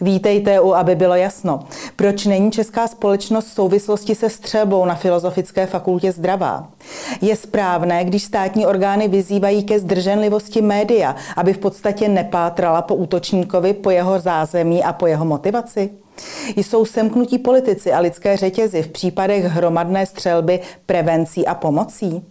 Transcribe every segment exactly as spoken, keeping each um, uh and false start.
Vítejte u Aby bylo jasno. Proč není česká společnost v souvislosti se střelbou na Filozofické fakultě zdravá? Je správné, když státní orgány vyzývají ke zdrženlivosti média, aby v podstatě nepátrala po útočníkovi, po jeho zázemí a po jeho motivaci? Jsou semknutí politici a lidské řetězy v případech hromadné střelby prevencí a pomocí?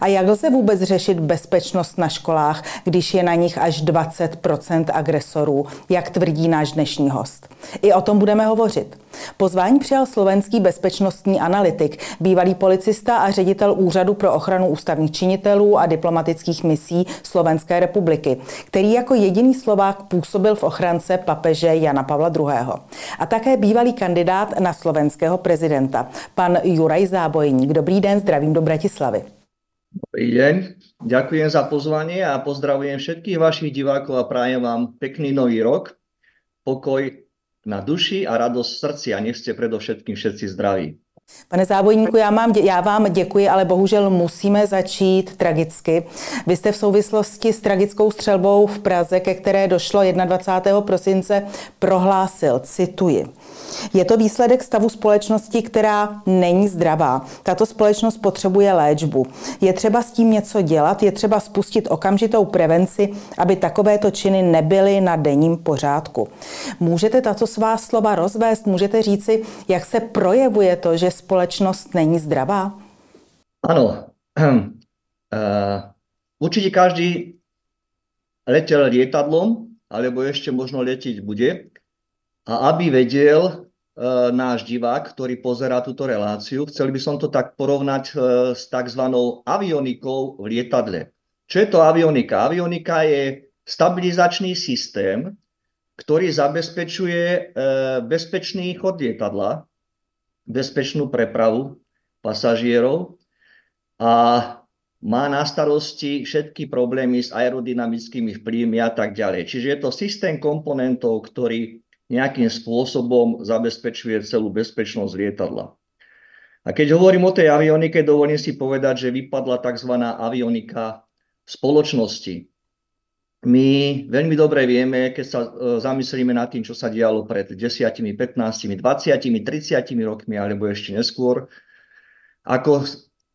A jak lze vůbec řešit bezpečnost na školách, když je na nich až dvacet procent agresorů, jak tvrdí náš dnešní host? I o tom budeme hovořit. Pozvání přijal slovenský bezpečnostní analytik, bývalý policista a ředitel Úřadu pro ochranu ústavních činitelů a diplomatických misí Slovenské republiky, který jako jediný Slovák působil v ochrance papeže Jana Pavla druhého. A také bývalý kandidát na slovenského prezidenta, pan Juraj Zábojník. Dobrý den, zdravím do Bratislavy. Dobrý deň, ďakujem za pozvanie a pozdravujem všetkých vašich divákov a prajem vám pekný nový rok, pokoj na duši a radosť v srdci a nech ste predovšetkým všetci zdraví. Pane Zábojníku, já, mám, já vám děkuji, ale bohužel musíme začít tragicky. Vy jste v souvislosti s tragickou střelbou v Praze, ke které došlo dvacátého prvního prosince, prohlásil, cituji: "Je to výsledek stavu společnosti, která není zdravá. Tato společnost potřebuje léčbu. Je třeba s tím něco dělat, je třeba spustit okamžitou prevenci, aby takovéto činy nebyly na denním pořádku." Můžete tato svá slova rozvést? Můžete říci, jak se projevuje to, že společnost není zdravá? Ano. Uh, určite každý letel lietadlom, alebo ešte možno letieť bude. A aby vedel uh, náš divák, ktorý pozerá túto reláciu, chcel by som to tak porovnať uh, s tzv. Avionikou v lietadle. Čo je to avionika? Avionika je stabilizačný systém, ktorý zabezpečuje uh, bezpečný chod lietadla, bezpečnú prepravu pasažierov a má na starosti všetky problémy s aerodynamickými vplyvmi a tak ďalej. Čiže je to systém komponentov, ktorý nejakým spôsobom zabezpečuje celú bezpečnosť lietadla. A keď hovorím o tej avionike, dovolím si povedať, že vypadla tzv. Avionika spoločnosti. My veľmi dobre vieme, keď sa zamyslíme nad tým, čo sa dialo pred desať, pätnásť, dvadsať, tridsať rokmi alebo ešte neskôr, ako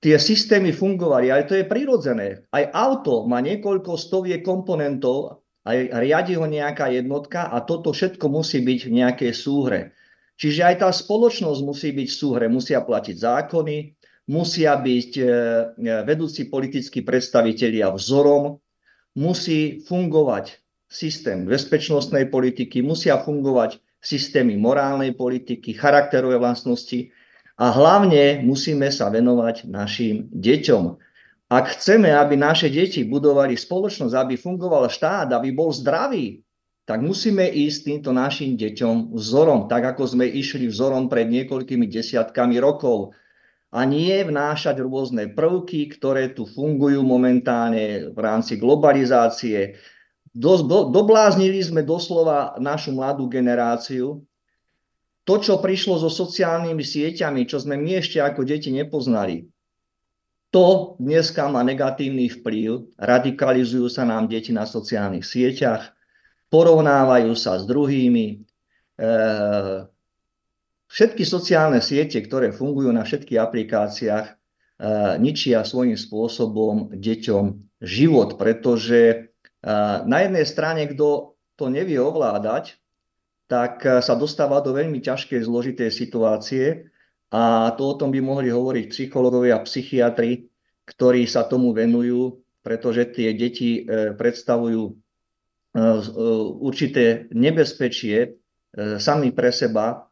tie systémy fungovali, ale to je prirodzené. Aj auto má niekoľko stoviek komponentov, aj riadi ho nejaká jednotka a toto všetko musí byť v nejakej súhre. Čiže aj tá spoločnosť musí byť v súhre, musia platiť zákony, musia byť vedúci politickí predstavitelia vzorom, musí fungovať systém bezpečnostnej politiky, musia fungovať systémy morálnej politiky, charakterové vlastnosti a hlavne musíme sa venovať našim deťom. Ak chceme, aby naše deti budovali spoločnosť, aby fungoval štát, aby bol zdravý, tak musíme ísť týmto našim deťom vzorom, tak ako sme išli vzorom pred niekoľkými desiatkami rokov, a nie vnášať rôzne prvky, ktoré tu fungujú momentálne v rámci globalizácie. Do, do, dobláznili sme doslova našu mladú generáciu. To, čo prišlo so sociálnymi sieťami, čo sme my ešte ako deti nepoznali, to dneska má negatívny vplyv. Radikalizujú sa nám deti na sociálnych sieťach, porovnávajú sa s druhými, e- Všetky sociálne siete, ktoré fungujú na všetkých aplikáciách, ničia svojím spôsobom deťom život, pretože na jednej strane, kto to nevie ovládať, tak sa dostáva do veľmi ťažkej, zložitej situácie a to o tom by mohli hovoriť psychológovia a psychiatri, ktorí sa tomu venujú, pretože tie deti predstavujú určité nebezpečie sami pre seba,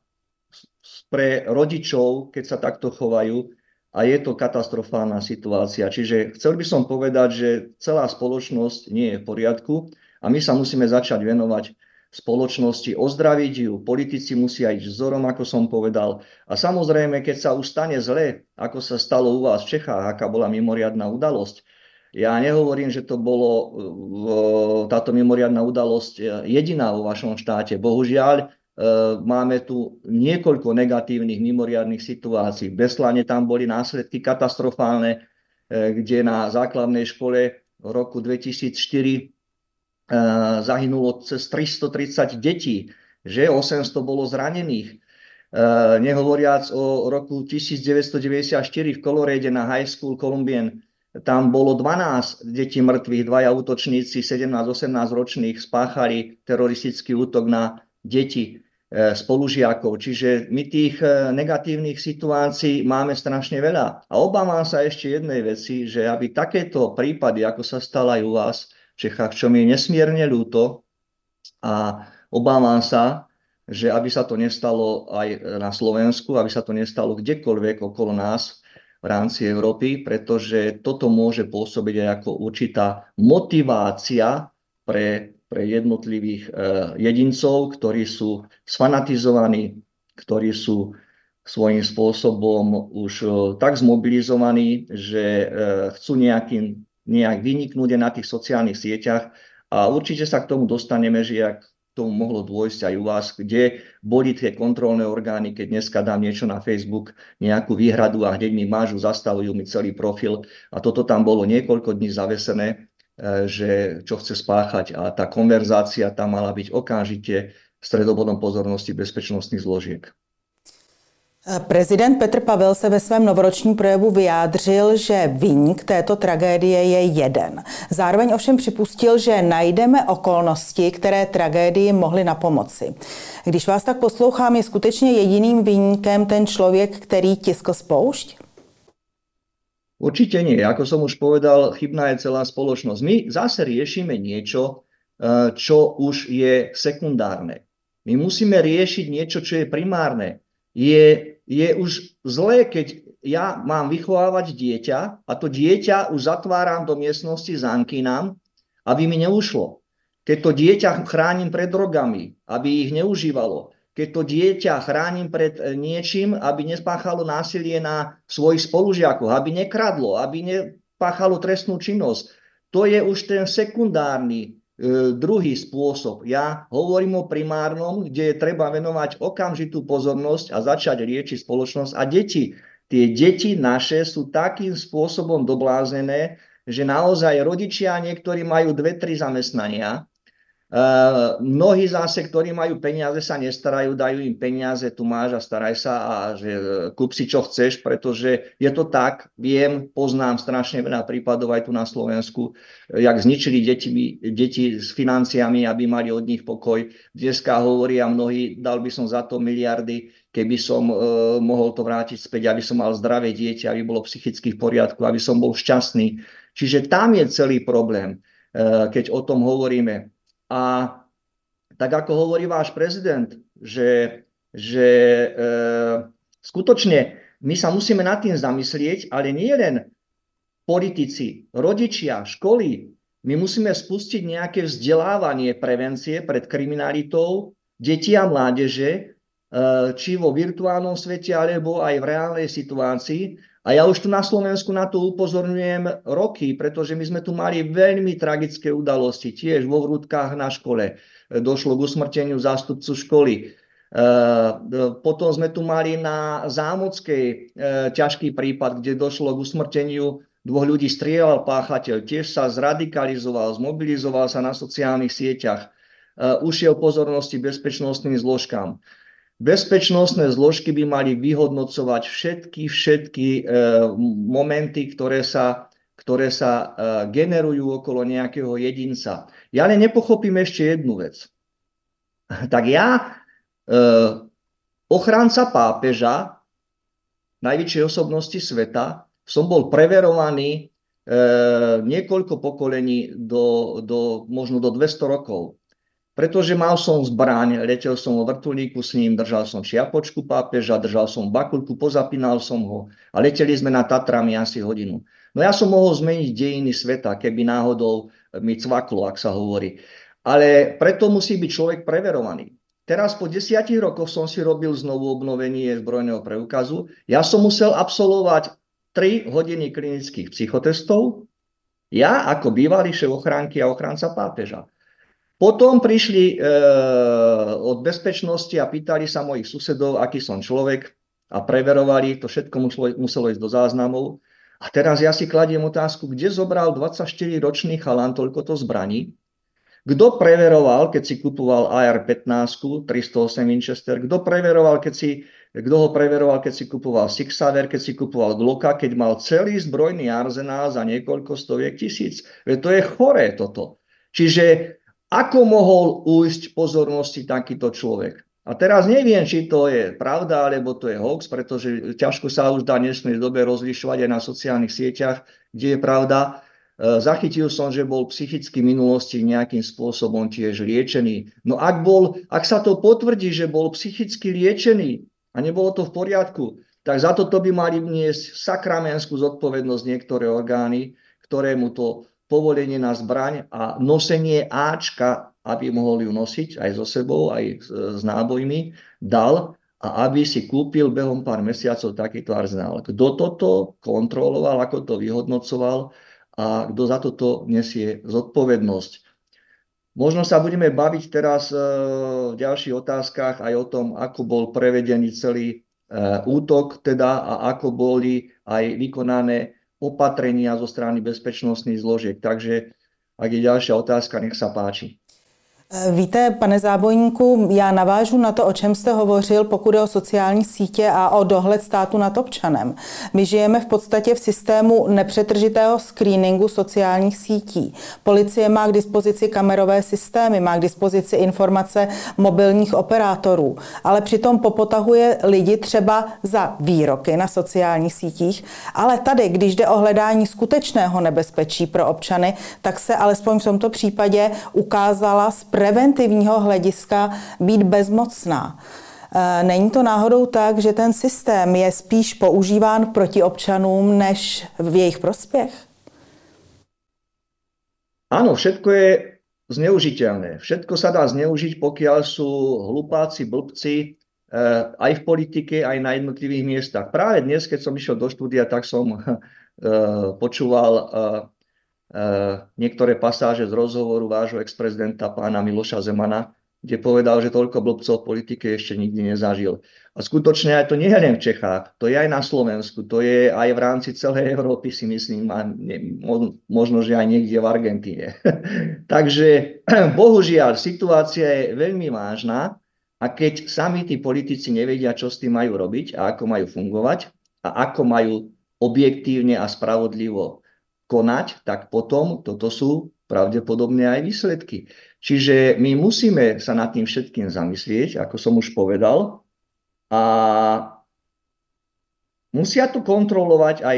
pre rodičov, keď sa takto chovajú a je to katastrofálna situácia. Čiže chcel by som povedať, že celá spoločnosť nie je v poriadku a my sa musíme začať venovať spoločnosti, ozdraviť ju, politici musia ísť vzorom, ako som povedal. A samozrejme, keď sa už stane zle, ako sa stalo u vás v Čechách, aká bola mimoriadna udalosť, ja nehovorím, že to bolo táto mimoriadna udalosť jediná vo vašom štáte. Bohužiaľ, máme tu niekoľko negatívnych mimoriadnych situácií. V Beslane tam boli následky katastrofálne, kde na základnej škole v roku dvetisícštyri zahynulo cez tristotridsať detí. že osemsto bolo zranených. Uh, nehovoriac o roku devätnásť deväťdesiatštyri v Colorade na High School Columbine, tam bolo dvanásť detí mŕtvych, dvaja útočníci sedemnásť osemnásť ročných spáchali teroristický útok na deti spolužiakov. Čiže my tých negatívnych situácií máme strašne veľa. A obávam sa ešte jednej veci, že aby takéto prípady, ako sa stalo aj u vás v Čechách, čo mi je nesmierne ľúto, a obávam sa, že aby sa to nestalo aj na Slovensku, aby sa to nestalo kdekoľvek okolo nás v rámci Európy, pretože toto môže pôsobiť aj ako určitá motivácia pre pre jednotlivých jedincov, ktorí sú sfanatizovaní, ktorí sú svojím spôsobom už tak zmobilizovaní, že chcú nejakým, nejak vyniknúť na tých sociálnych sieťach. A určite sa k tomu dostaneme, že ak tomu mohlo dôjsť aj u vás, kde boli tie kontrolné orgány, keď dneska dám niečo na Facebook, nejakú výhradu a hneď mi mážu, zastavujú mi celý profil. A toto tam bolo niekoľko dní zavesené, že čo chce spáchať, a tá konverzácia tam mala byť okamžite stredobodom pozornosti bezpečnostných zložiek. Prezident Petr Pavel se ve svém novoročním projevu vyjádřil, že viník této tragédie je jeden. Zároveň ovšem připustil, že najdeme okolnosti, které tragédii mohly napomoci. Když vás tak poslouchám, je skutečně jediným viníkem ten člověk, který tiskl spoušť? Určite nie. Ako som už povedal, chybná je celá spoločnosť. My zase riešime niečo, čo už je sekundárne. My musíme riešiť niečo, čo je primárne. Je, je už zlé, keď ja mám vychovávať dieťa a to dieťa už zatváram do miestnosti, zankínam, aby mi neušlo. Keď to dieťa chránim pred drogami, aby ich neužívalo. Keď to dieťa chránim pred niečím, aby nespáchalo násilie na svojich spolužiakov, aby nekradlo, aby nepáchalo trestnú činnosť. To je už ten sekundárny e, druhý spôsob. Ja hovorím o primárnom, kde je treba venovať okamžitú pozornosť a začať riešiť spoločnosť a deti. Tie deti naše sú takým spôsobom dobláznené, že naozaj rodičia niektorí majú dve, tri zamestnania. Uh, mnohí zase, ktorí majú peniaze, sa nestarajú, dajú im peniaze, tu máš a staraj sa a že kúp si čo chceš, pretože je to tak, viem, poznám strašne veľa prípadov aj tu na Slovensku, jak zničili deti, deti s financiami, aby mali od nich pokoj. Dneska hovoria mnohí, dal by som za to miliardy, keby som uh, mohol to vrátiť späť, aby som mal zdravé dieťa, aby bolo psychicky v poriadku, aby som bol šťastný. Čiže tam je celý problém, uh, keď o tom hovoríme. A tak ako hovorí váš prezident, že, že e, skutočne my sa musíme nad tým zamyslieť, ale nie len politici, rodičia, školy. My musíme spustiť nejaké vzdelávanie prevencie pred kriminalitou detí a mládeže, e, či vo virtuálnom svete, alebo aj v reálnej situácii. A ja už tu na Slovensku na to upozorňujem roky, pretože my sme tu mali veľmi tragické udalosti. Tiež vo Vrútkách na škole došlo k usmrteniu zástupcu školy. Potom sme tu mali na Zámockej ťažký prípad, kde došlo k usmrteniu dvoch ľudí, strieľal páchateľ. Tiež sa zradikalizoval, zmobilizoval sa na sociálnych sieťach. Ušiel pozornosti bezpečnostným zložkám. Bezpečnostné zložky by mali vyhodnocovať všetky, všetky e, momenty, ktoré sa, ktoré sa e, generujú okolo nejakého jedinca. Ja ale nepochopím ešte jednu vec. Tak ja, e, ochranca pápeža, najväčšej osobnosti sveta, som bol preverovaný e, niekoľko pokolení, do, do, možno do dvesto rokov. Pretože mal som zbraň, letel som vo vrtuľníku s ním, držal som šiapočku pápeža, držal som bakulku, pozapínal som ho a leteli sme nad Tatrami asi hodinu. No ja som mohol zmeniť dejiny sveta, keby náhodou mi cvaklo, ak sa hovorí. Ale preto musí byť človek preverovaný. Teraz po desiatich rokoch som si robil znovu obnovenie zbrojného preukazu. Ja som musel absolvovať tri hodiny klinických psychotestov. Ja ako bývalý šéf ochránky a ochranca pápeža. Potom prišli e, od bezpečnosti a pýtali sa mojich susedov, aký som človek, a preverovali, to všetko muselo, muselo ísť do záznamov. A teraz ja si kladiem otázku, kde zobral dvadsaťštyriročný chalán toľko to zbraní, Kdo preveroval, keď si kupoval A R pätnásť, tři sta osm Winchester? Kdo preveroval, keď si, kdo ho preveroval, keď si kupoval Six Sauer, keď si kupoval Glocka, keď mal celý zbrojný arzenál za niekoľko stoviek tisíc? Veď to je choré toto. Čiže ako mohol ujsť pozornosti takýto človek? A teraz neviem, či to je pravda, alebo to je hoax, pretože ťažko sa už dá v dnešnej dobe rozlišovať aj na sociálnych sieťach, kde je pravda. Zachytil som, že bol psychicky v minulosti nejakým spôsobom tiež liečený. No ak, bol, ak sa to potvrdí, že bol psychicky liečený a nebolo to v poriadku, tak za to by mali vniesť sakramenskú zodpovednosť niektoré orgány, ktoré mu to povolenie na zbraň a nosenie Ačka, aby mohol ju nosiť aj so sebou, aj s nábojmi, dal a aby si kúpil behom pár mesiacov takýto arzenál. Kto toto kontroloval, ako to vyhodnocoval a kto za toto nesie zodpovednosť. Možno sa budeme baviť teraz v ďalších otázkach aj o tom, ako bol prevedený celý útok teda a ako boli aj vykonané opatrenia zo strany bezpečnostných zložiek. Takže ak je ďalšia otázka, nech sa páči. Víte, pane Zábojníku, já navážu na to, o čem jste hovořil, pokud je o sociální sítě a o dohled státu nad občanem. My žijeme v podstatě v systému nepřetržitého screeningu sociálních sítí. Policie má k dispozici kamerové systémy, má k dispozici informace mobilních operátorů, ale přitom popotahuje lidi třeba za výroky na sociálních sítích. Ale tady, když jde o hledání skutečného nebezpečí pro občany, tak se alespoň v tomto případě ukázala správně preventivního hlediska být bezmocná. Není to náhodou tak, že ten systém je spíš používán proti občanům než v jejich prospěch? Áno, všetko je zneužiteľné. Všetko sa dá zneužiť, pokiaľ sú hlupáci, blbci, aj v politike, aj na jednotlivých miestach. Práve dnes, keď som išiel do štúdia, tak som počúval Uh, niektoré pasáže z rozhovoru vášho ex-prezidenta pána Miloša Zemana, kde povedal, že toľko blbcov v politike ešte nikdy nezažil. A skutočne aj to nie je len v Čechách, to je aj na Slovensku, to je aj v rámci celej Európy, si myslím, a ne, možno, že aj niekde v Argentíne. Takže bohužiaľ, situácia je veľmi vážna a keď sami tí politici nevedia, čo s tým majú robiť a ako majú fungovať a ako majú objektívne a spravodlivo konať, tak potom toto sú pravdepodobne aj výsledky. Čiže my musíme sa nad tým všetkým zamyslieť, ako som už povedal, a musia to kontrolovať aj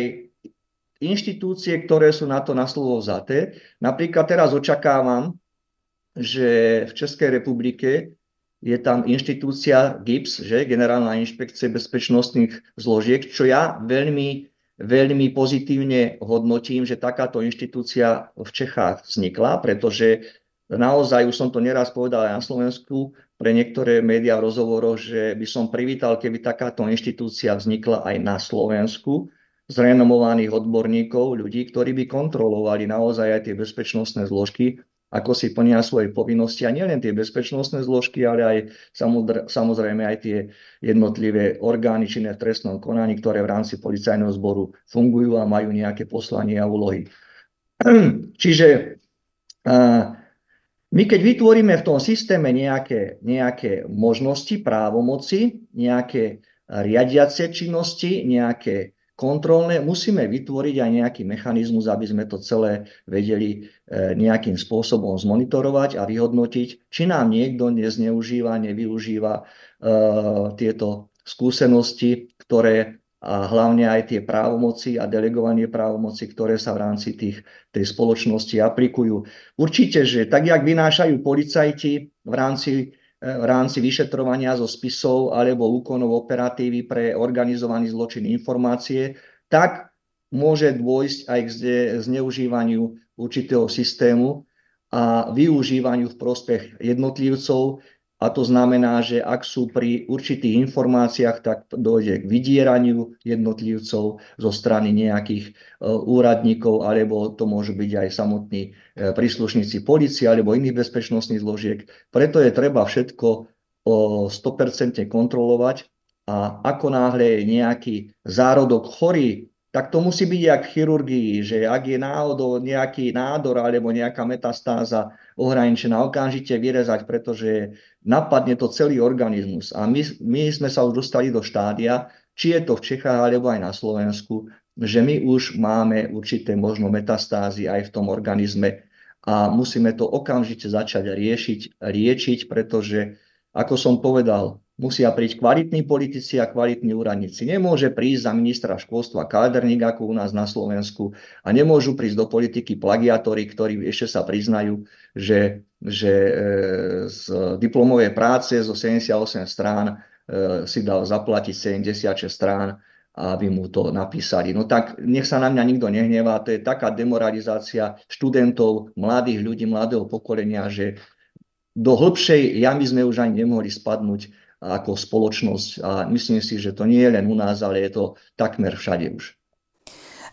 inštitúcie, ktoré sú na to na slovo vzaté. Napríklad teraz očakávam, že v Českej republike je tam inštitúcia G I P S, že Generálna inšpekcia bezpečnostných zložiek, čo ja veľmi veľmi pozitívne hodnotím, že takáto inštitúcia v Čechách vznikla, pretože naozaj, už som to neraz povedal aj na Slovensku, pre niektoré médiá v rozhovoroch, že by som privítal, keby takáto inštitúcia vznikla aj na Slovensku, z renomovaných odborníkov, ľudí, ktorí by kontrolovali naozaj aj tie bezpečnostné zložky, ako si plnia svoje povinnosti, a nielen tie bezpečnostné zložky, ale aj samozrejme aj tie jednotlivé orgány činné v trestnom konaní, ktoré v rámci policajného zboru fungujú a majú nejaké poslanie a úlohy. Čiže my keď vytvoríme v tom systéme nejaké, nejaké možnosti, právomoci, nejaké riadiace činnosti, nejaké kontrolné, musíme vytvoriť aj nejaký mechanizmus, aby sme to celé vedeli nejakým spôsobom zmonitorovať a vyhodnotiť, či nám niekto nezneužíva, nevyužíva uh, tieto skúsenosti, ktoré a hlavne aj tie právomoci a delegovanie právomoci, ktoré sa v rámci tých, tej spoločnosti aplikujú. Určite, že tak, jak vynášajú policajti v rámci v rámci vyšetrovania zo spisov alebo úkonov operatívy pre organizovaný zločin informácie, tak môže dôjsť aj k zneužívaniu určitého systému a využívaniu v prospech jednotlivcov. A to znamená, že ak sú pri určitých informáciách, tak dojde k vydieraniu jednotlivcov zo strany nejakých úradníkov, alebo to môžu byť aj samotní príslušníci polície alebo iných bezpečnostných zložiek. Preto je treba všetko sto percent kontrolovať a ako náhle je nejaký zárodok chorý tak to musí byť jak v chirurgii, že ak je náhodou nejaký nádor alebo nejaká metastáza ohraničená, okamžite vyrezať, pretože napadne to celý organizmus. A my, my sme sa už dostali do štádia, či je to v Čechách alebo aj na Slovensku, že my už máme určité možno metastázy aj v tom organizme a musíme to okamžite začať riešiť, riečiť, pretože, ako som povedal, musia prísť kvalitní politici a kvalitní úradníci. Nemôže prísť za ministra školstva Kaderník, ako u nás na Slovensku, a nemôžu prísť do politiky plagiátori, ktorí ešte sa priznajú, že, že z diplomovej práce zo sedemdesiatosem strán si dal zaplatiť sedemdesiatšesť strán, aby mu to napísali. No tak nech sa na mňa nikto nehnevá, to je taká demoralizácia študentov, mladých ľudí, mladého pokolenia, že do hĺbšej jamy sme už ani nemohli spadnúť ako spoločnosť, a myslím si, že to nie je len u nás, ale je to takmer všade už.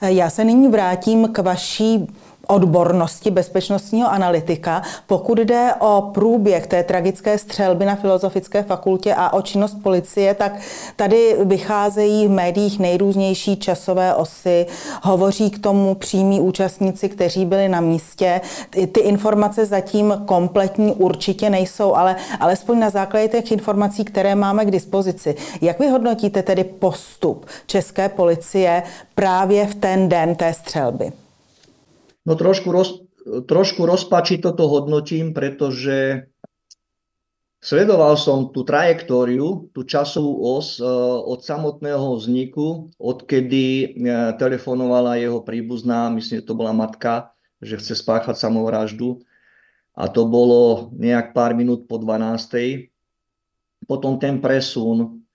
Já se nyní vrátím k vaší odbornosti bezpečnostního analytika. Pokud jde o průběh té tragické střelby na Filozofické fakultě a o činnost policie, tak tady vycházejí v médiích nejrůznější časové osy. Hovoří k tomu přímí účastníci, kteří byli na místě. Ty informace zatím kompletní určitě nejsou, ale alespoň na základě těch informací, které máme k dispozici. Jak vy hodnotíte tedy postup české policie právě v ten den té střelby? No trošku, roz, trošku rozpačito to hodnotím, pretože sledoval som tú trajektóriu, tú časovú os od samotného vzniku, odkedy telefonovala jeho príbuzná, myslím, že to bola matka, že chce spáchať samovraždu. A to bolo nejak pár minút po dvanástej. Potom ten presun,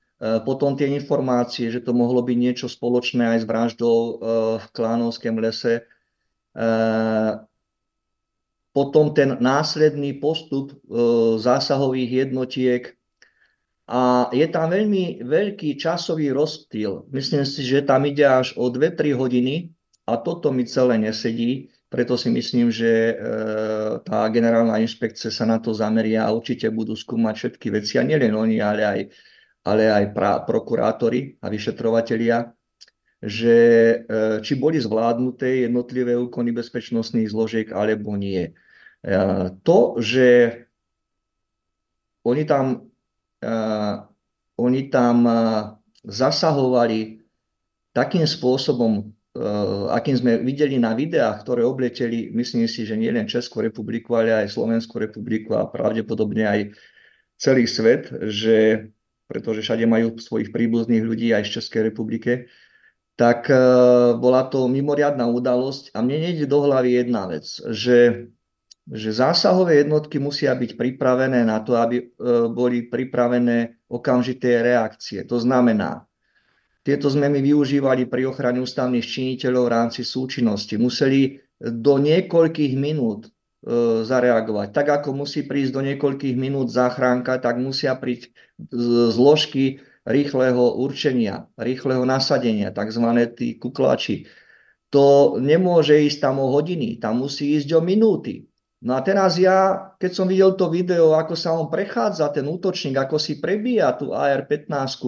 potom tie informácie, že to mohlo byť niečo spoločné aj s vraždou v Klánovském lese. Potom ten následný postup zásahových jednotiek, a je tam veľmi veľký časový rozptyl. Myslím si, že tam ide až o dve tri hodiny, a toto mi celé nesedí, preto si myslím, že tá generálna inšpekcia sa na to zameria a určite budú skúmať všetky veci, a nielen oni, ale aj, ale aj pra, prokurátori a vyšetrovatelia, že či boli zvládnuté jednotlivé úkony bezpečnostných zložiek alebo nie. To, že oni tam, oni tam zasahovali takým spôsobom, akým sme videli na videách, ktoré obleteli, myslím si, že nie len Českú republiku, ale aj Slovenskú republiku a pravdepodobne aj celý svet, že, pretože všade majú svojich príbuzných ľudí aj z Českej republiky, tak bola to mimoriadna udalosť. A mne nejde do hlavy jedna vec, že, že zásahové jednotky musia byť pripravené na to, aby boli pripravené okamžité reakcie. To znamená, tieto sme my využívali pri ochrane ústavných činiteľov v rámci súčinnosti. Museli do niekoľkých minút zareagovať. Tak ako musí prísť do niekoľkých minút záchranka, tak musia prísť zložky rýchleho určenia, rýchleho nasadenia, takzvané tí kukláči. To nemôže ísť tam o hodiny, tam musí ísť o minúty. No a teraz ja, keď som videl to video, ako sa on prechádza, ten útočník, ako si prebíja tú á er pätnásť,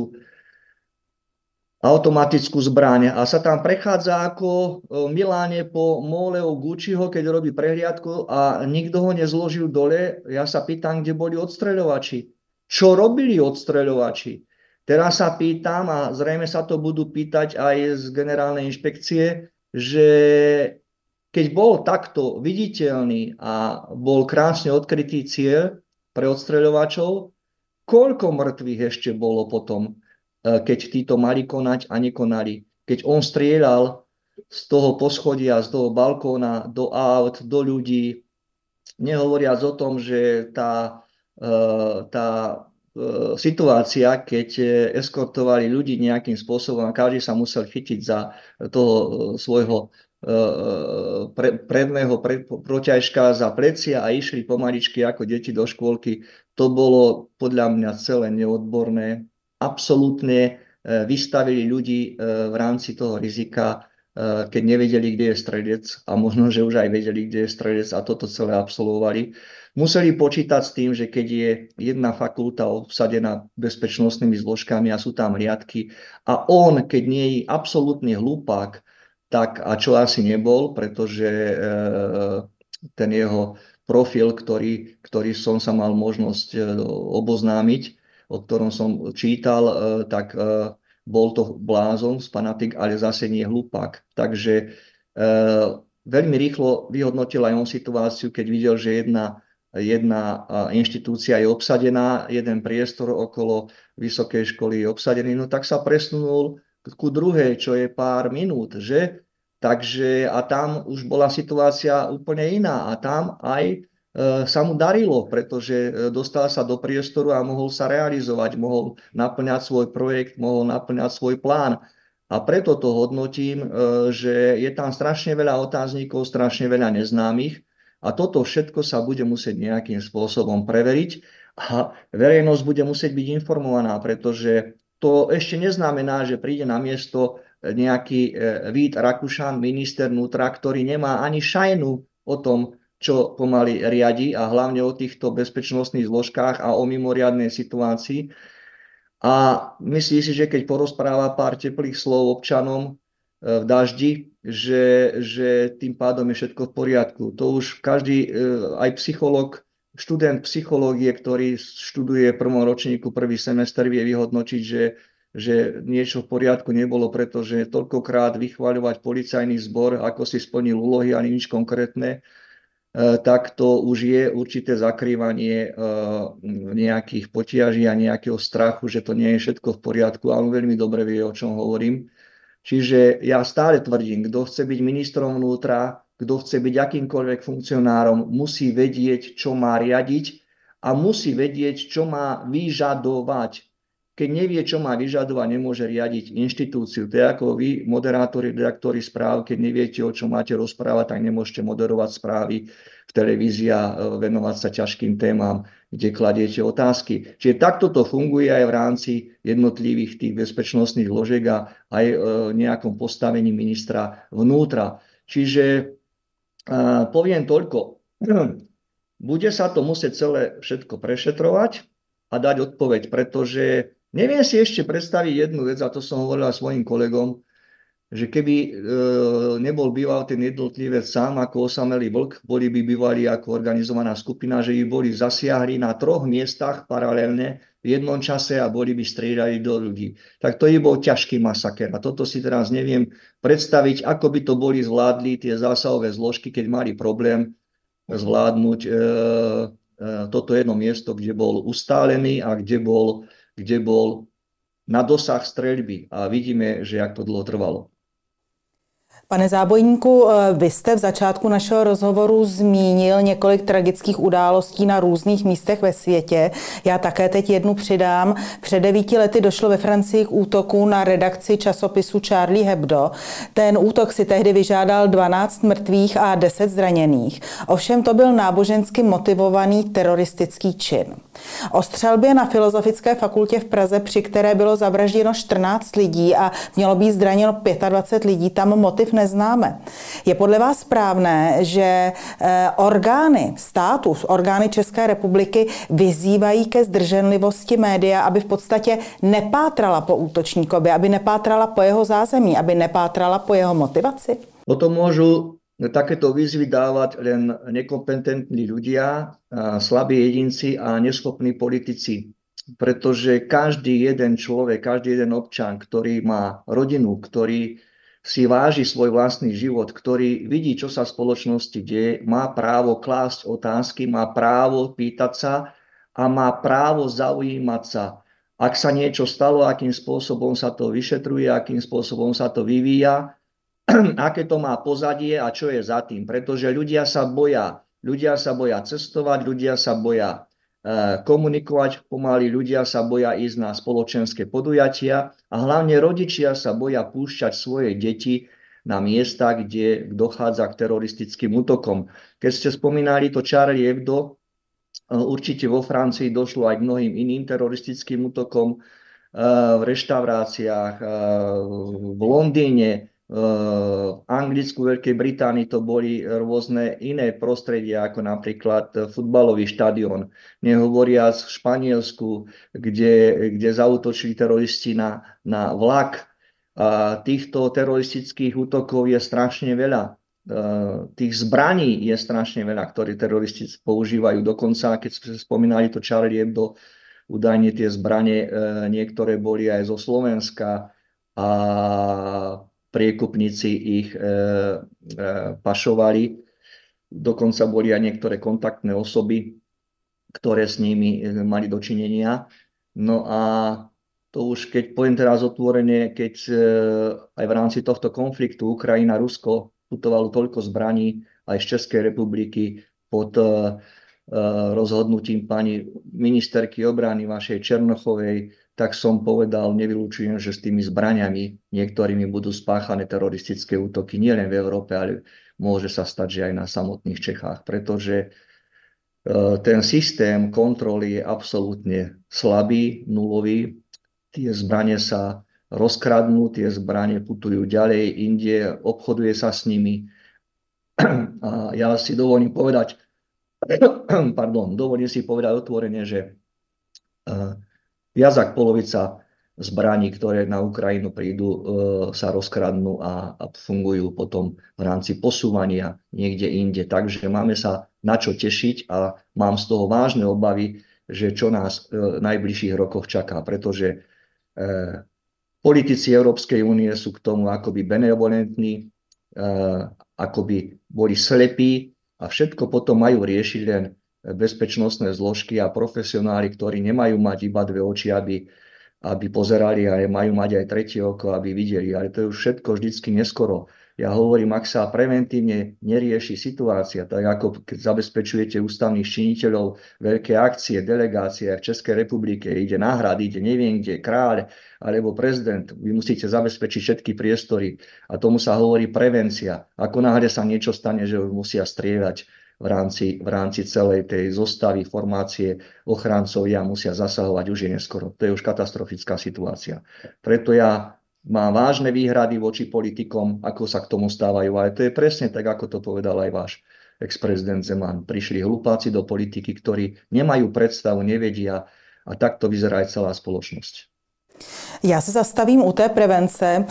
automatickú zbraň, a sa tam prechádza ako Miláne po Moleo Gucciho, keď robí prehliadku a nikto ho nezložil dole. Ja sa pýtam, kde boli odstreľovači. Čo robili odstreľovači? Teraz sa pýtam, a zrejme sa to budú pýtať aj z generálnej inšpekcie, že keď bol takto viditeľný a bol krásne odkrytý cieľ pre odstreľovačov, koľko mŕtvych ešte bolo potom, keď títo mali konať a nekonali. Keď on strieľal z toho poschodia, z toho balkóna, do aut, do ľudí, nehovoriac o tom, že tá... tá situácia, keď eskortovali ľudí nejakým spôsobom a každý sa musel chytiť za toho svojho pre, predného pre, protiažka za plecia a išli pomaličky ako deti do škôlky. To bolo podľa mňa celé neodborné. Absolútne vystavili ľudí v rámci toho rizika, keď nevedeli, kde je strelec, a možno, že už aj vedeli, kde je strelec, a toto celé absolvovali. Museli počítať s tým, že keď je jedna fakulta obsadená bezpečnostnými zložkami a sú tam riadky, a on, keď nie je absolútny hlupák, tak a čo asi nebol, pretože e, ten jeho profil, ktorý, ktorý som sa mal možnosť e, oboznámiť, o ktorom som čítal, e, tak e, bol to blázon, fanatik, ale zase nie hlupák. Takže e, veľmi rýchlo vyhodnotil aj on situáciu, keď videl, že jedna jedna inštitúcia je obsadená, jeden priestor okolo vysokej školy je obsadený, no tak sa presunul ku druhej, čo je pár minút, že? Takže a tam už bola situácia úplne iná a tam aj e, sa mu darilo, pretože dostal sa do priestoru a mohol sa realizovať, mohol naplňať svoj projekt, mohol naplňať svoj plán. A preto to hodnotím, e, že je tam strašne veľa otáznikov, strašne veľa neznámych. A toto všetko sa bude musieť nejakým spôsobom preveriť a verejnosť bude musieť byť informovaná, pretože to ešte neznamená, že príde na miesto nejaký Vít Rakušan, minister vnútra, ktorý nemá ani šajnu o tom, čo pomaly riadi a hlavne o týchto bezpečnostných zložkách a o mimoriadnej situácii. A myslí si, že keď porozpráva pár teplých slov občanom v daždi, že, že tým pádom je všetko v poriadku. To už každý, aj psychológ, študent psychológie, ktorý študuje v prvom ročníku, prvý semester, vie vyhodnočiť, že, že niečo v poriadku nebolo, pretože toľkokrát vychvaľovať policajný zbor, ako si splnil úlohy a nič konkrétne, tak to už je určité zakrývanie nejakých potiaží a nejakého strachu, že to nie je všetko v poriadku. A on veľmi dobre vie, o čom hovorím. Čiže ja stále tvrdím, kto chce byť ministrom vnútra, kto chce byť akýmkoľvek funkcionárom, musí vedieť, čo má riadiť a musí vedieť, čo má vyžadovať. Keď nevie, čo má vyžadovať, nemôže riadiť inštitúciu. To je ako vy, moderátori, redaktori správ, keď neviete, o čo máte rozprávať, tak nemôžete moderovať správy v televízii a venovať sa ťažkým témam, kde kladiete otázky. Čiže takto to funguje aj v rámci jednotlivých tých bezpečnostných zložiek a aj v nejakom postavení ministra vnútra. Čiže poviem toľko, bude sa to musieť celé všetko prešetrovať a dať odpoveď, pretože neviem si ešte predstaviť jednu vec, a to som hovoril aj svojim kolegom, že keby e, nebol býval ten jednotlivec sám ako osamelý vlk, boli by bývali ako organizovaná skupina, že by boli zasiahli na troch miestach paralelne v jednom čase a boli by strieľali do ľudí. Tak to by bol ťažký masaker. A toto si teraz neviem predstaviť, ako by to boli zvládli tie zásahové zložky, keď mali problém zvládnuť e, e, toto jedno miesto, kde bol ustálený a kde bol, kde bol na dosah streľby. A vidíme, že jak to dlho trvalo. Pane Zábojníku, vy jste v začátku našeho rozhovoru zmínil několik tragických událostí na různých místech ve světě. Já také teď jednu přidám. Před devíti lety došlo ve Francii k útoku na redakci časopisu Charlie Hebdo. Ten útok si tehdy vyžádal dvanáct mrtvých a deset zraněných. Ovšem to byl nábožensky motivovaný teroristický čin. O střelbě na Filozofické fakultě v Praze, při které bylo zavražděno čtrnáct lidí a mělo být zraněno dvacet pět lidí, tam motiv neznáme. Je podle vás správné, že orgány státu, orgány České republiky vyzývají ke zdrženlivosti média, aby v podstatě nepátrala po útočníkovi, aby nepátrala po jeho zázemí, aby nepátrala po jeho motivaci? O tom můžu takéto výzvy dávať len nekompetentní ľudia, slabí jedinci a neschopní politici. Pretože každý jeden človek, každý jeden občan, ktorý má rodinu, ktorý si váži svoj vlastný život, ktorý vidí, čo sa v spoločnosti deje, má právo klásť otázky, má právo pýtať sa a má právo zaujímať sa. Ak sa niečo stalo, akým spôsobom sa to vyšetruje, akým spôsobom sa to vyvíja, aké to má pozadie a čo je za tým. Pretože ľudia sa boja. Ľudia sa boja cestovať, ľudia sa boja e, komunikovať pomaly, ľudia sa boja ísť na spoločenské podujatia a hlavne rodičia sa boja púšťať svoje deti na miesta, kde dochádza k teroristickým útokom. Keď ste spomínali to Charlie Hebdo, určite vo Francii došlo aj k mnohým iným teroristickým útokom e, v reštauráciách, e, v Londýne, v Anglicku, Veľkej Británii to boli rôzne iné prostredia, ako napríklad futbalový štadión. Nehovoriac v Španielsku, kde, kde zaútočili teroristi na, na vlak. týchto teroristických útokov je strašne veľa. Tých zbraní je strašne veľa, ktoré teroristi používajú. Dokonca, keď sme spomínali to Charlie Hebdo, údajne tie zbranie niektoré boli aj zo Slovenska a priekupníci ich pašovali. Dokonca boli aj niektoré kontaktné osoby, ktoré s nimi mali dočinenia. No a to už keď poviem teraz otvorene, keď aj v rámci tohto konfliktu Ukrajina-Rusko putovalo toľko zbraní aj z Českej republiky pod rozhodnutím pani ministerky obrany vašej Černochovej, tak som povedal, nevylučujem, že s tými zbraniami niektorými budú spáchané teroristické útoky nielen v Európe, ale môže sa stať, že aj na samotných Čechách, pretože ten systém kontroly je absolútne slabý, nulový. Tie zbranie sa rozkradnú, tie zbranie putujú ďalej, inde, obchoduje sa s nimi. A ja si dovolím povedať, pardon, dovolím si povedať otvorene, že viac ako polovica zbraní, ktoré na Ukrajinu prídu, sa rozkradnú a, a fungujú potom v rámci posúvania niekde inde. Takže máme sa na čo tešiť a mám z toho vážne obavy, že čo nás v najbližších rokoch čaká, pretože eh, politici Európskej únie sú k tomu akoby benevolentní, eh, akoby boli slepí a všetko potom majú riešiť len bezpečnostné zložky a profesionáli, ktorí nemajú mať iba dve oči, aby aby pozerali, ale majú mať aj tretie oko, aby videli. Ale to je už všetko vždycky neskoro. Ja hovorím, ak sa preventívne nerieši situácia, tak ako keď zabezpečujete ústavných činiteľov, veľké akcie, delegácie v Českej republike, ide na hrad, ide neviem kde, kráľ alebo prezident, vy musíte zabezpečiť všetky priestory. A tomu sa hovorí prevencia. Ako náhle sa niečo stane, že už musia strieľať v rámci, v rámci celej tej zostavy, formácie, ochrancovia musia zasahovať, už je neskoro. To je už katastrofická situácia. Preto ja mám vážne výhrady voči politikom, ako sa k tomu stávajú. Ale to je presne tak, ako to povedal aj váš ex-prezident Zeman. Prišli hlupáci do politiky, ktorí nemajú predstavu, nevedia a takto vyzerá aj celá spoločnosť. Já se zastavím u té prevence.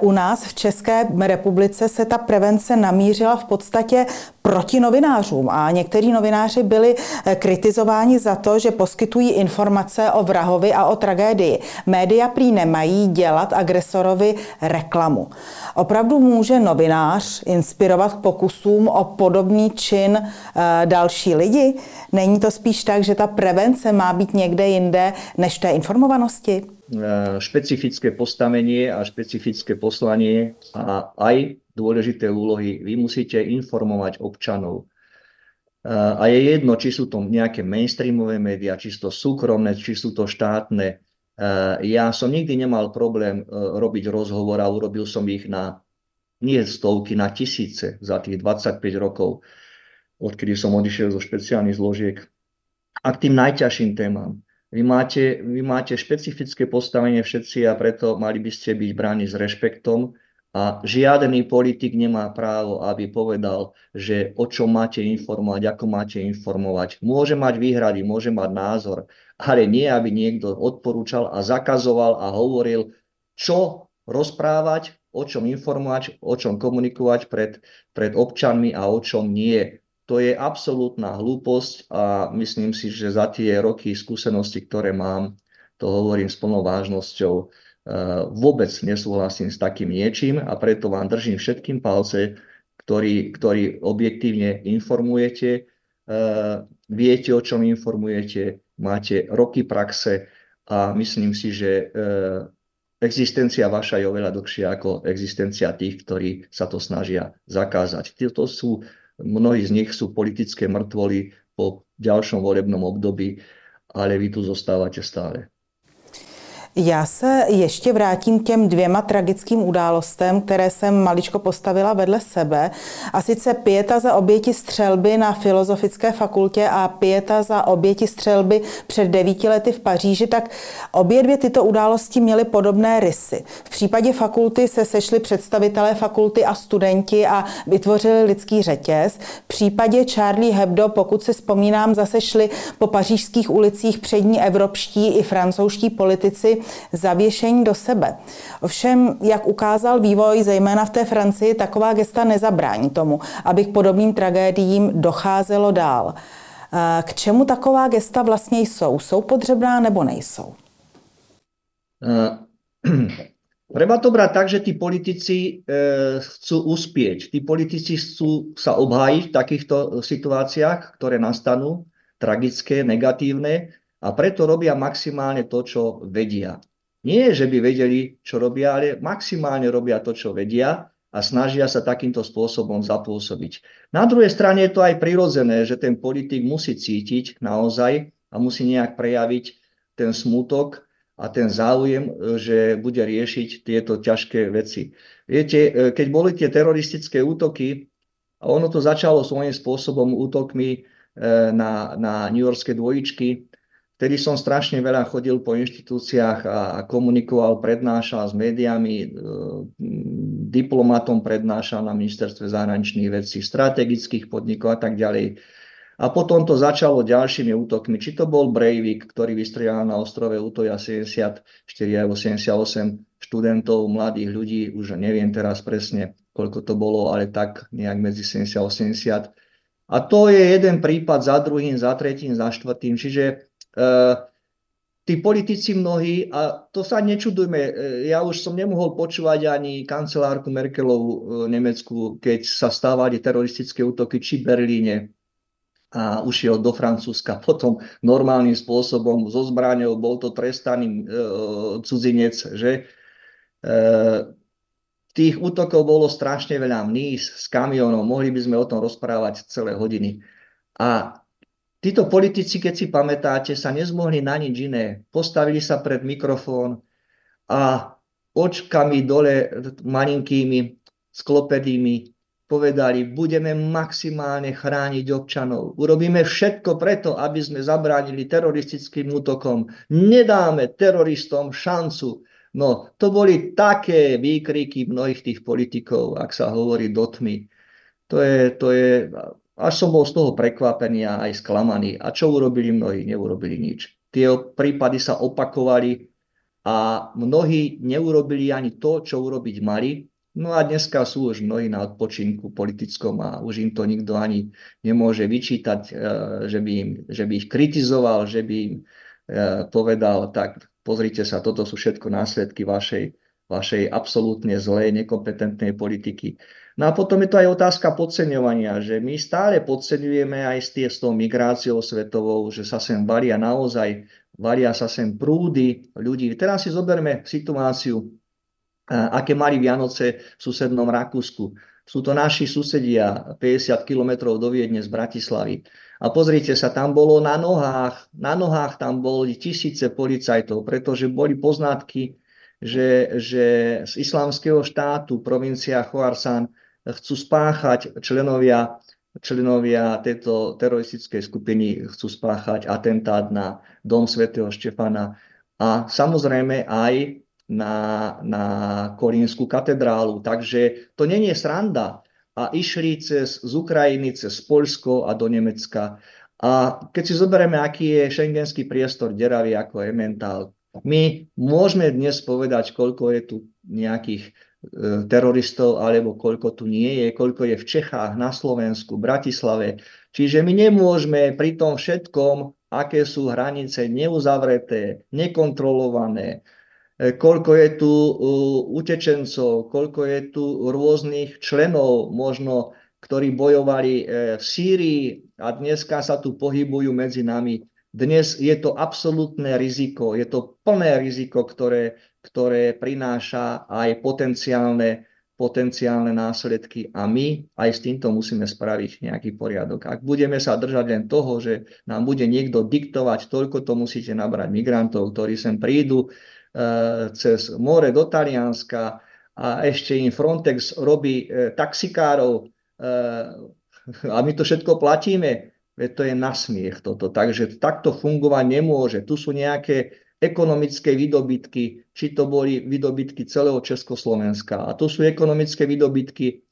U nás v České republice se ta prevence namířila v podstatě proti novinářům a někteří novináři byli kritizováni za to, že poskytují informace o vrahovi a o tragédii. Média prý nemají dělat agresorovi reklamu. Opravdu může novinář inspirovat k pokusům o podobný čin další lidi? Není to spíš tak, že ta prevence má být někde jinde než té informovanosti? Špecifické postavenie a špecifické poslanie a aj dôležité úlohy. Vy musíte informovať občanov. A je jedno, či sú to nejaké mainstreamové médiá, či sú to súkromné, či sú to štátne. Ja som nikdy nemal problém robiť rozhovor a urobil som ich na nie stovky, na tisíce za tých dvadsaťpäť rokov, odkedy som odišiel zo špeciálnych zložiek. A k tým najťažším témam. Vy máte, vy máte špecifické postavenie všetci a preto mali by ste byť bráni s rešpektom a žiadny politik nemá právo, aby povedal, že o čom máte informovať, ako máte informovať. Môže mať výhrady, môže mať názor, ale nie, aby niekto odporúčal a zakazoval a hovoril, čo rozprávať, o čom informovať, o čom komunikovať pred, pred občanmi a o čom nie. To je absolútna hlúposť a myslím si, že za tie roky skúsenosti, ktoré mám, to hovorím s plnou vážnosťou, vôbec nesúhlasím s takým niečím a preto vám držím všetkým palce, ktorí, ktorí objektívne informujete, viete, o čom informujete, máte roky praxe a myslím si, že existencia vaša je oveľa dlhšia ako existencia tých, ktorí sa to snažia zakázať. To sú... Mnohí z nich sú politické mŕtvoly po ďalšom volebnom období, ale vy tu zostávate stále. Já se ještě vrátím k těm dvěma tragickým událostem, které jsem maličko postavila vedle sebe. A sice pieta za oběti střelby na Filozofické fakultě a pieta za oběti střelby před devíti lety v Paříži, tak obě dvě tyto události měly podobné rysy. V případě fakulty se sešli představitelé fakulty a studenti a vytvořili lidský řetěz. V případě Charlie Hebdo, pokud si vzpomínám, zase šli po pařížských ulicích přední evropští i francouzští politici zavěšení do sebe. Ovšem, jak ukázal vývoj, zejména v té Francii, taková gesta nezabrání tomu, aby k podobným tragédiím docházelo dál. K čemu taková gesta vlastně jsou? Jsou potřebná nebo nejsou? Treba to brať tak, že tí politici e, chcú uspieť. Tí politici chcú sa obhájiť v takýchto situáciách, ktoré nastanú, tragické, negatívne, a preto robia maximálne to, čo vedia. Nie, že by vedeli, čo robia, ale maximálne robia to, čo vedia a snažia sa takýmto spôsobom zapôsobiť. Na druhej strane je to aj prirodzené, že ten politik musí cítiť naozaj a musí nejak prejaviť ten smutok a ten záujem, že bude riešiť tieto ťažké veci. Viete, keď boli tie teroristické útoky, a ono to začalo svojím spôsobom útokmi na, na newyorské dvojičky, vtedy som strašne veľa chodil po inštitúciách a komunikoval, prednášal s médiami, diplomatom prednášal na ministerstve zahraničných vecí, strategických podnikov a tak ďalej. A potom to začalo ďalšími útokmi. Či to bol Breivik, ktorý vystrieľal na ostrove Utøya sedemdesiatštyri alebo sedemdesiatosem študentov, mladých ľudí, už neviem teraz presne, koľko to bolo, ale tak nejak medzi sedemdesiat a osemdesiat. A to je jeden prípad za druhým, za tretím, za štvrtým. Čiže uh, tí politici mnohí, a to sa nečudujme, ja už som nemohol počúvať ani kancelárku Merkelovú nemeckú, keď sa stávali teroristické útoky či Berlíne, a ušiel do Francúzska potom normálnym spôsobom so zbraňou, bol to trestaný e, cudzinec, že e, tých útokov bolo strašne veľa, mníz s kamionom, mohli by sme o tom rozprávať celé hodiny. A títo politici, keď si pamätáte, sa nezmohli na nič iné, postavili sa pred mikrofón a očkami dole malinkými sklopedými povedali, budeme maximálne chrániť občanov. Urobíme všetko preto, aby sme zabránili teroristickým útokom. Nedáme teroristom šancu. No, to boli také výkriky mnohých tých politikov, ak sa hovorí do tmy. To je, to je, až som bol z toho prekvapený a aj sklamaný. A čo urobili mnohí? Neurobili nič. Tie prípady sa opakovali a mnohí neurobili ani to, čo urobiť mali. No a dneska sú už mnohí na odpočinku politickom a už im to nikto ani nemôže vyčítať, že by, im, že by ich kritizoval, že by im povedal, tak pozrite sa, toto sú všetko následky vašej, vašej absolútne zlej, nekompetentnej politiky. No a potom je to aj otázka podceňovania, že my stále podceňujeme aj s, tý, s tou migráciou svetovou, že sa sem varia naozaj, varia sa sem prúdy ľudí. Teraz si zoberme situáciu, aké mali Vianoce v susednom Rakúsku. Sú to naši susedia päťdesiat kilometrov do Viedne z Bratislavy. A pozrite sa, tam bolo na nohách, na nohách tam boli tisíce policajtov, pretože boli poznatky, že, že z islamského štátu provincia Choarsan chcú spáchať členovia, členovia tejto teroristickej skupiny, chcú spáchať atentát na dom svätého Štefana a samozrejme aj na, na Kolínskú katedrálu. Takže to nie je sranda. A išli cez, z Ukrajiny, cez Poľsko a do Nemecka. A keď si zoberieme, aký je šengenský priestor deravý ako Emmental, my môžeme dnes povedať, koľko je tu nejakých e, teroristov, alebo koľko tu nie je, koľko je v Čechách, na Slovensku, Bratislave. Čiže my nemôžeme pri tom všetkom, aké sú hranice neuzavreté, nekontrolované, koľko je tu utečencov, koľko je tu rôznych členov možno, ktorí bojovali v Sýrii a dneska sa tu pohybujú medzi nami. Dnes je to absolútne riziko, je to plné riziko, ktoré, ktoré prináša aj potenciálne, potenciálne následky a my aj s týmto musíme spraviť nejaký poriadok. Ak budeme sa držať len toho, že nám bude niekto diktovať, toľko to musíte nabrať migrantov, ktorí sem prídu cez more do Talianska a ešte im Frontex robí taxikárov a my to všetko platíme. Veď to je nasmiech toto. Takže takto fungovať nemôže. Tu sú nejaké ekonomické výdobytky, či to boli výdobytky celého Československa. A tu sú ekonomické výdobytky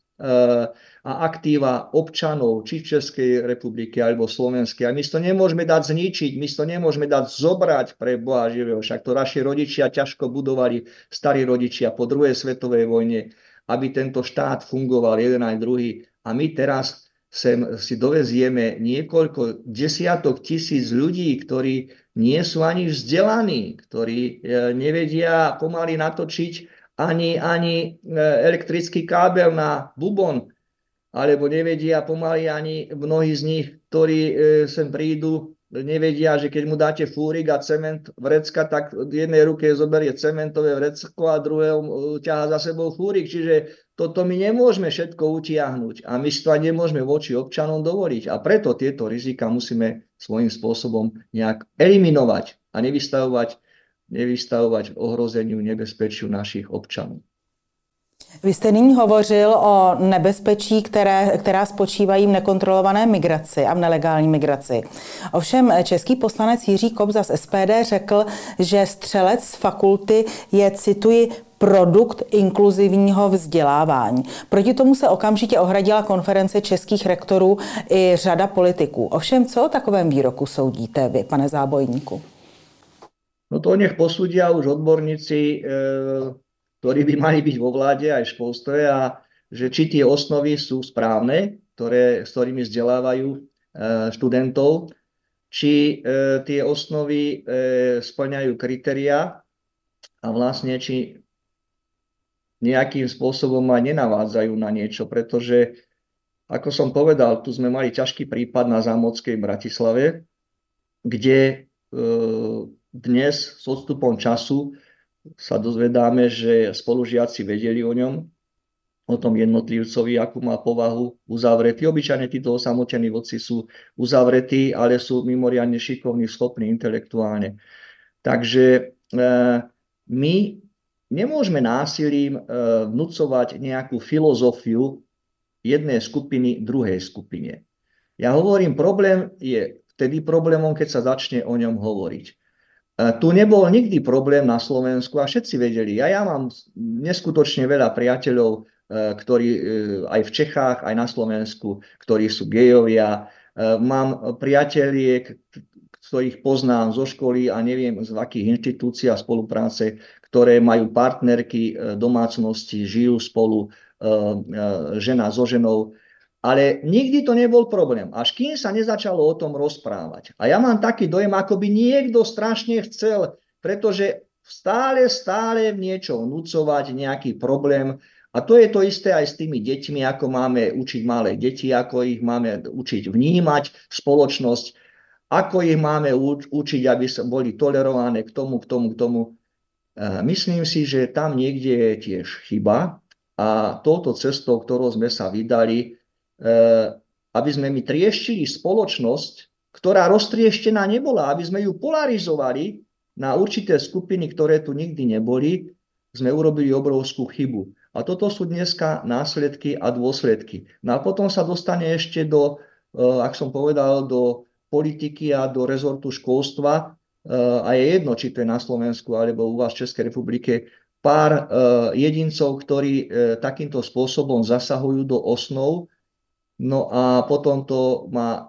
a aktíva občanov či Českej republiky alebo Slovenskej. A my to nemôžeme dať zničiť, my to nemôžeme dať zobrať pre Boha živého. Však to naši rodičia ťažko budovali, starí rodičia po druhej svetovej vojne, aby tento štát fungoval jeden aj druhý. A my teraz sem si dovezieme niekoľko desiatok tisíc ľudí, ktorí nie sú ani vzdelaní, ktorí nevedia pomaly natočiť ani, ani elektrický kábel na bubon, alebo nevedia pomaly ani mnohí z nich, ktorí sem prídu, nevedia, že keď mu dáte fúrik a cement vrecka, tak v jednej ruke zoberie cementové vrecko a druhého ťahá za sebou fúrik. Čiže toto my nemôžeme všetko utiahnuť a my si to aj nemôžeme voči občanom dovoliť. A preto tieto rizika musíme svojím spôsobom nejak eliminovať a nevystavovať, nevystavovať ohrozeniu, nebezpečiu našich občanů. Vy jste nyní hovořil o nebezpečí, které, která spočívají v nekontrolované migraci a v nelegální migraci. Ovšem český poslanec Jiří Kobza z S P D řekl, že střelec z fakulty je, cituji, produkt inkluzivního vzdělávání. Proti tomu se okamžitě ohradila konference českých rektorů i řada politiků. Ovšem, co o takovém výroku soudíte vy, pane Zábojníku? No to nech posudia už odborníci, E... ktorí by mali byť vo vláde aj v školstve, a že či tie osnovy sú správne, ktoré, s ktorými vzdelávajú e, študentov, či e, tie osnovy e, splňajú kritériá a vlastne či nejakým spôsobom aj nenavádzajú na niečo, pretože, ako som povedal, tu sme mali ťažký prípad na Zámockej Bratislave, kde e, dnes s odstupom času sa dozvedáme, že spolužiaci vedeli o ňom, o tom jednotlivcovi, akú má povahu, uzavretí. Obyčajne títo osamotení vodci sú uzavretí, ale sú mimoriadne šikovní, schopní intelektuálne. Takže e, my nemôžeme násilím e, vnúcovať nejakú filozofiu jednej skupiny druhej skupine. Ja hovorím, problém je vtedy problémom, keď sa začne o ňom hovoriť. Tu nebol nikdy problém na Slovensku a všetci vedeli. Ja, ja mám neskutočne veľa priateľov, ktorí aj v Čechách, aj na Slovensku, ktorí sú gejovia. Mám priateliek, ktorých poznám zo školy a neviem z akých inštitúcií a spolupráce, ktoré majú partnerky domácnosti, žijú spolu žena so ženou. Ale nikdy to nebol problém, až kým sa nezačalo o tom rozprávať. A ja mám taký dojem, ako by niekto strašne chcel, pretože stále, stále v niečo vnúcovať nejaký problém. A to je to isté aj s tými deťmi, ako máme učiť malé deti, ako ich máme učiť vnímať spoločnosť, ako ich máme učiť, aby boli tolerované k tomu, k tomu, k tomu. Myslím si, že tam niekde je tiež chyba a touto cestou, ktorou sme sa vydali, aby sme my trieštili spoločnosť, ktorá roztrieštená nebola, aby sme ju polarizovali na určité skupiny, ktoré tu nikdy neboli, sme urobili obrovskú chybu. A toto sú dneska následky a dôsledky. No a potom sa dostane ešte do, ak som povedal, do politiky a do rezortu školstva, a je jedno, či to je na Slovensku alebo u vás v Českej republike, pár jedincov, ktorí takýmto spôsobom zasahujú do osnov. No a potom to má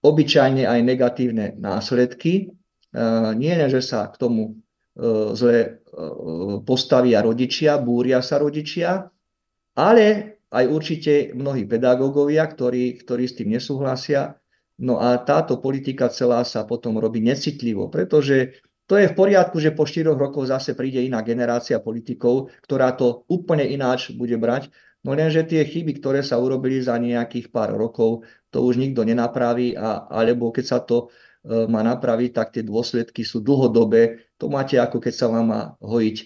obyčajne aj negatívne následky. Nie len, že sa k tomu zle postavia rodičia, búria sa rodičia, ale aj určite mnohí pedagógovia, ktorí, ktorí s tým nesúhlasia. No a táto politika celá sa potom robí necitlivo, pretože to je v poriadku, že po štyroch rokoch zase príde iná generácia politikov, ktorá to úplne ináč bude brať. No lenže tie chyby, ktoré sa urobili za nejakých pár rokov, to už nikto nenapraví, a, alebo keď sa to e, má napraviť, tak tie dôsledky sú dlhodobé. To máte ako keď sa vám má hojiť e,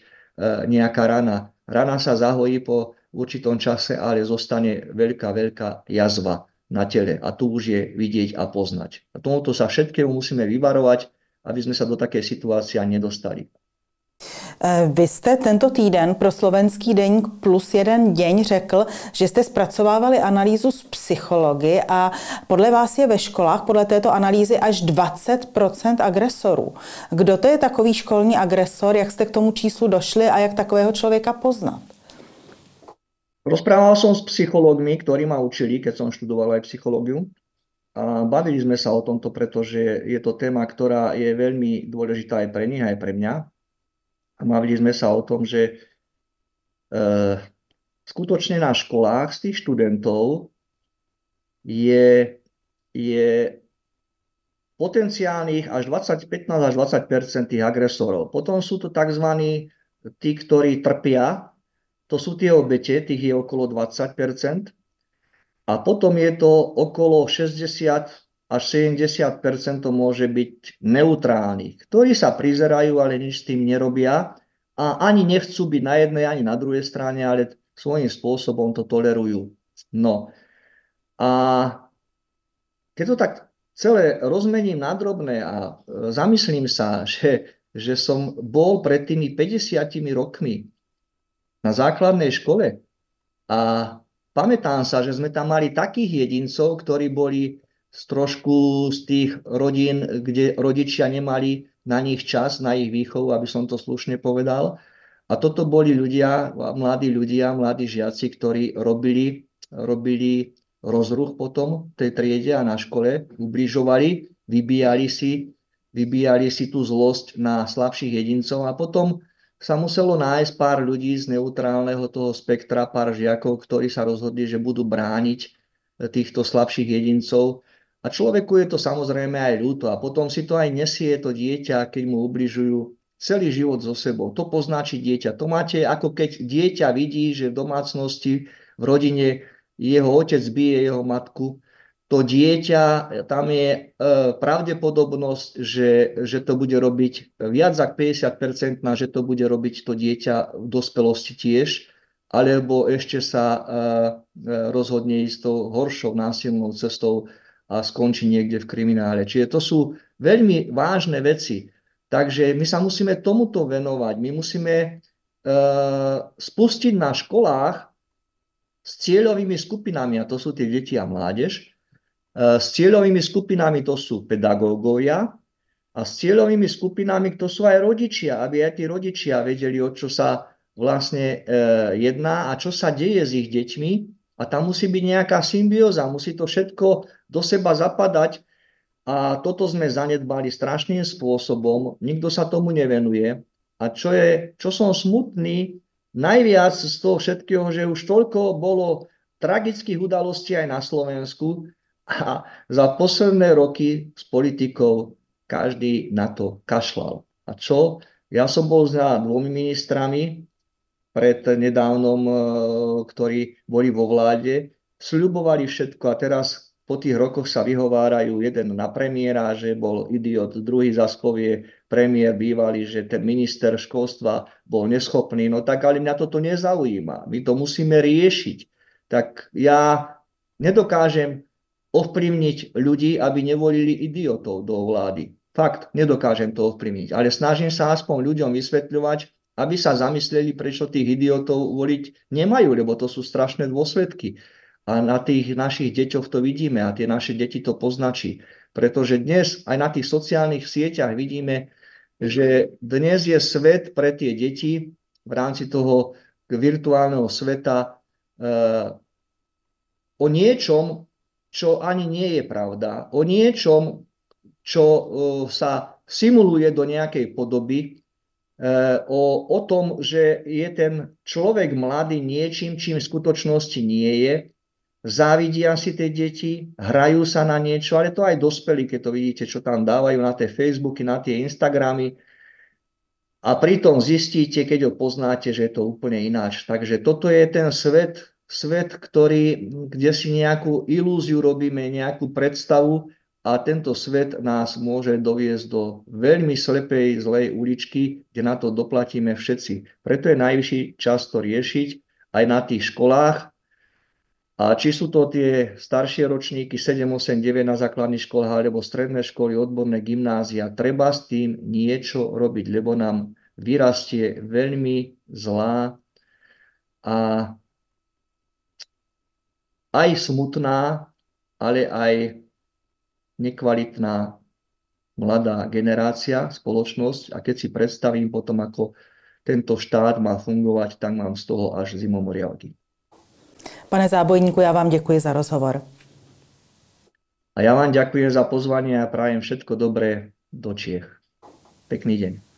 nejaká rana. Rana sa zahojí po určitom čase, ale zostane veľká, veľká jazva na tele. A tu už je vidieť a poznať. A tomuto sa všetkému musíme vyvarovať, aby sme sa do takej situácie nedostali. Vy jste tento týden pro slovenský deník Plus jeden deň řekl, že jste zpracovávali analýzu z psychology a podle vás je ve školách podle této analýzy až dvacet procent agresorů. Kdo to je takový školní agresor, jak jste k tomu číslu došli a jak takového člověka poznat? Rozprával som s psychológmi, ktorí ma učili, keď som študoval aj psychológiu. A bavili sme sa o tomto, pretože je to téma, ktorá je veľmi dôležitá aj pre nich, aj pre mňa. A bavili sme sa o tom, že e, skutočne na školách z tých študentov je, je potenciálnych až dvadsať, pätnásť až dvadsať percent tých agresorov. Potom sú to tzv. Tí, ktorí trpia, to sú tie obete, tých je okolo dvadsať percent. A potom je to okolo šesťdesiat až sedemdesiat percent to môže byť neutrálnych, ktorí sa prizerajú, ale nič s tým nerobia a ani nechcú byť na jednej, ani na druhej strane, ale svojím spôsobom to tolerujú. No a keď to tak celé rozmením na drobné a zamyslím sa, že, že som bol pred tými päťdesiatimi rokmi na základnej škole a pamätám sa, že sme tam mali takých jedincov, ktorí boli z trošku z tých rodín, kde rodičia nemali na nich čas, na ich výchovu, aby som to slušne povedal. A toto boli ľudia, mladí ľudia, mladí žiaci, ktorí robili, robili rozruch potom v tej triede a na škole, ubližovali, vybíjali si, vybíjali si tú zlosť na slabších jedincov a potom sa muselo nájsť pár ľudí z neutrálneho toho spektra, pár žiakov, ktorí sa rozhodli, že budú brániť týchto slabších jedincov. A človeku je to samozrejme aj ľúto. A potom si to aj nesie to dieťa, keď mu ubližujú celý život so sebou. To poznačí dieťa. To máte, ako keď dieťa vidí, že v domácnosti, v rodine jeho otec bije jeho matku. To dieťa, tam je e, pravdepodobnosť, že, že to bude robiť viac ako päťdesiat percent, že to bude robiť to dieťa v dospelosti tiež, alebo ešte sa e, rozhodne ísť tou horšou násilnou cestou a skončí niekde v kriminále. Čiže to sú veľmi vážne veci. Takže my sa musíme tomuto venovať. My musíme e, spustiť na školách s cieľovými skupinami, a to sú tie deti a mládež. S cieľovými skupinami to sú pedagógovia a s cieľovými skupinami to sú aj rodičia, aby aj tí rodičia vedeli, o čo sa vlastne jedná a čo sa deje s ich deťmi. A tam musí byť nejaká symbióza, musí to všetko do seba zapadať. A toto sme zanedbali strašným spôsobom, nikto sa tomu nevenuje. A čo, je, čo som smutný najviac z toho všetkého, že už toľko bolo tragických udalostí aj na Slovensku, a za posledné roky s politikou každý na to kašlal. A čo? Ja som bol s dvomi ministrami pred nedávnom, ktorí boli vo vláde, sľubovali všetko a teraz po tých rokoch sa vyhovárajú jeden na premiéra, že bol idiot, druhý zas povie premiér bývalý, že ten minister školstva bol neschopný. No tak ale mňa toto nezaujíma. My to musíme riešiť. Tak ja nedokážem ovplyvniť ľudí, aby nevolili idiotov do vlády. Fakt, nedokážem to ovplyvniť, ale snažím sa aspoň ľuďom vysvetľovať, aby sa zamysleli, prečo tých idiotov voliť nemajú, lebo to sú strašné dôsledky. A na tých našich deťoch to vidíme a tie naše deti to poznačí. Pretože dnes aj na tých sociálnych sieťach vidíme, že dnes je svet pre tie deti v rámci toho virtuálneho sveta eh, o niečom, čo ani nie je pravda, o niečom, čo uh, sa simuluje do nejakej podoby, uh, o, o tom, že je ten človek mladý niečím, čím v skutočnosti nie je, závidia si tie deti, hrajú sa na niečo, ale to aj dospelí, keď to vidíte, čo tam dávajú na tie Facebooky, na tie Instagramy, a pritom zistíte, keď ho poznáte, že je to úplne ináč. Takže toto je ten svet, Svet, ktorý, kde si nejakú ilúziu robíme, nejakú predstavu, a tento svet nás môže doviesť do veľmi slepej, zlej uličky, kde na to doplatíme všetci. Preto je najvyšší čas to riešiť aj na tých školách. A či sú to tie staršie ročníky sedem, osem, deväť na základných školách, alebo stredné školy, odborné gymnázia, treba s tým niečo robiť, lebo nám vyrastie veľmi zlá a aj smutná, ale aj nekvalitná mladá generácia, spoločnosť. A keď si predstavím potom, ako tento štát má fungovať, tak mám z toho až zimomoriavky. Pane Zábojníku, já vám děkuji za rozhovor. A já vám děkuji za pozvání a prajem všetko dobré do Čech. Pekný den.